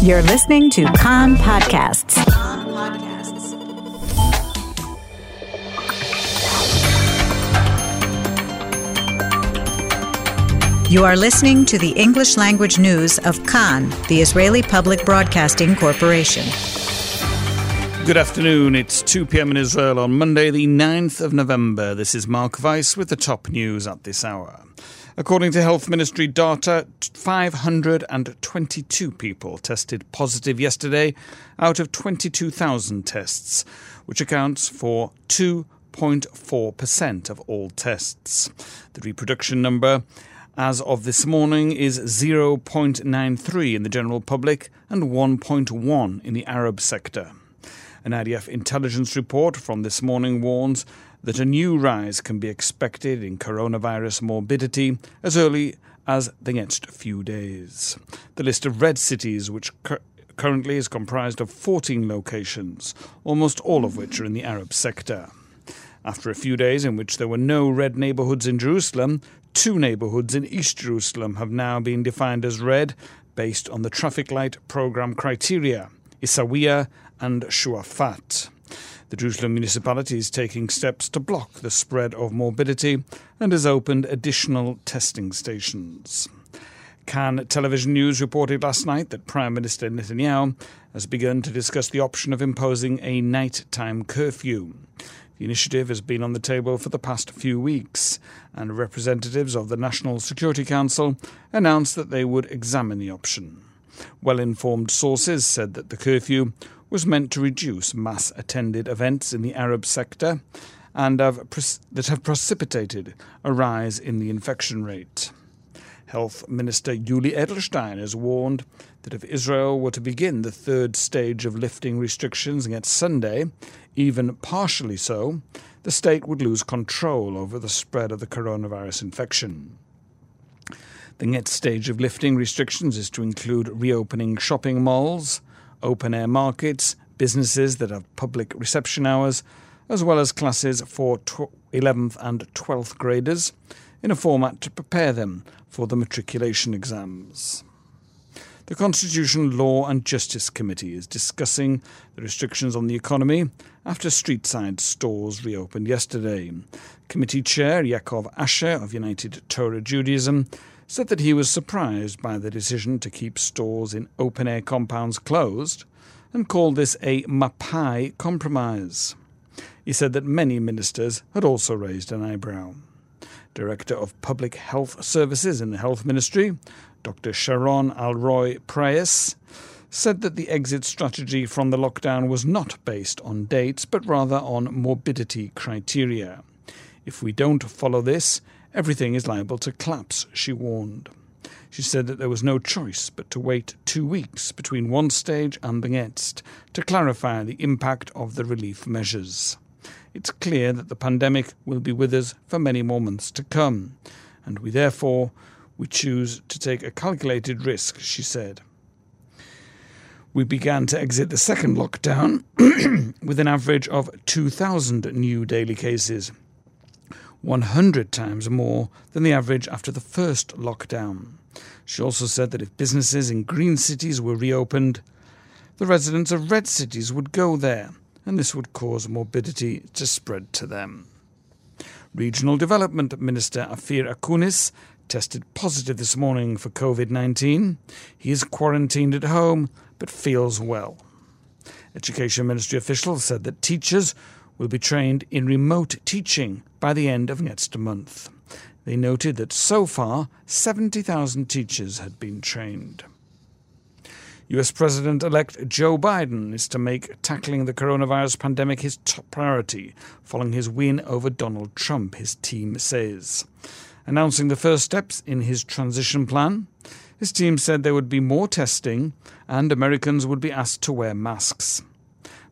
You're listening to Kan Podcasts. You are listening to the English language news of Kan, the Israeli Public Broadcasting Corporation. Good afternoon. It's 2 p.m. in Israel on Monday, the 9th of November. This is Mark Weiss with the top news at this hour. According to Health Ministry data, 522 people tested positive yesterday out of 22,000 tests, which accounts for 2.4% of all tests. The reproduction number as of this morning is 0.93 in the general public and 1.1 in the Arab sector. An IDF intelligence report from this morning warns that a new rise can be expected in coronavirus morbidity as early as the next few days. The list of red cities, which currently is comprised of 14 locations, almost all of which are in the Arab sector. After a few days in which there were no red neighbourhoods in Jerusalem, two neighbourhoods in East Jerusalem have now been defined as red based on the traffic light programme criteria, Isawiya and Shuafat. The Jerusalem municipality is taking steps to block the spread of morbidity and has opened additional testing stations. Kan Television News reported last night that Prime Minister Netanyahu has begun to discuss the option of imposing a nighttime curfew. The initiative has been on the table for the past few weeks, and representatives of the National Security Council announced that they would examine the option. Well-informed sources said that the curfew was meant to reduce mass-attended events in the Arab sector and that have precipitated a rise in the infection rate. Health Minister Yuli Edelstein has warned that if Israel were to begin the third stage of lifting restrictions next Sunday, even partially so, the state would lose control over the spread of the coronavirus infection. The next stage of lifting restrictions is to include reopening shopping malls, open-air markets, businesses that have public reception hours, as well as classes for 11th and 12th graders in a format to prepare them for the matriculation exams. The Constitution, Law and Justice Committee is discussing the restrictions on the economy after street-side stores reopened yesterday. Committee Chair Yakov Asher of United Torah Judaism said that he was surprised by the decision to keep stores in open-air compounds closed and called this a MAPAI compromise. He said that many ministers had also raised an eyebrow. Director of Public Health Services in the Health Ministry, Dr. Sharon Alroy-Preyas, said that the exit strategy from the lockdown was not based on dates but rather on morbidity criteria. If we don't follow this, everything is liable to collapse, she warned. She said that there was no choice but to wait 2 weeks between one stage and the next to clarify the impact of the relief measures. It's clear that the pandemic will be with us for many more months to come, and we choose to take a calculated risk, she said. We began to exit the second lockdown with an average of 2,000 new daily cases, 100 times more than the average after the first lockdown. She also said that if businesses in green cities were reopened, the residents of red cities would go there, and this would cause morbidity to spread to them. Regional Development Minister Afir Akunis tested positive this morning for COVID-19. He is quarantined at home but feels well. Education Ministry officials said that teachers will be trained in remote teaching by the end of next month. They noted that so far, 70,000 teachers had been trained. US President-elect Joe Biden is to make tackling the coronavirus pandemic his top priority, following his win over Donald Trump, his team says. Announcing the first steps in his transition plan, his team said there would be more testing and Americans would be asked to wear masks.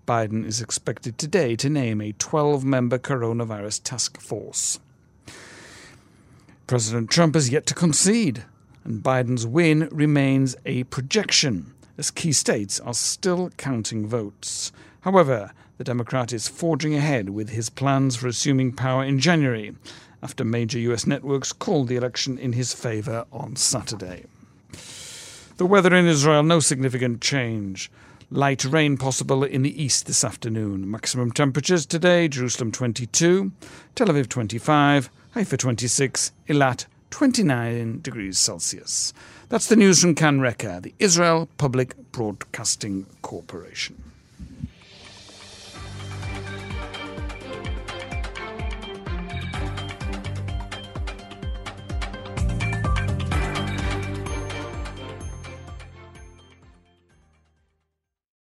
Biden is expected today to name a 12-member coronavirus task force. President Trump has yet to concede, and Biden's win remains a projection, as key states are still counting votes. However, the Democrat is forging ahead with his plans for assuming power in January, after major US networks called the election in his favor on Saturday. The weather in Israel, no significant change. Light rain possible in the east this afternoon. Maximum temperatures today, Jerusalem 22, Tel Aviv 25, Haifa 26, Eilat 29 degrees Celsius. That's the news from Kan Reka, the Israel Public Broadcasting Corporation.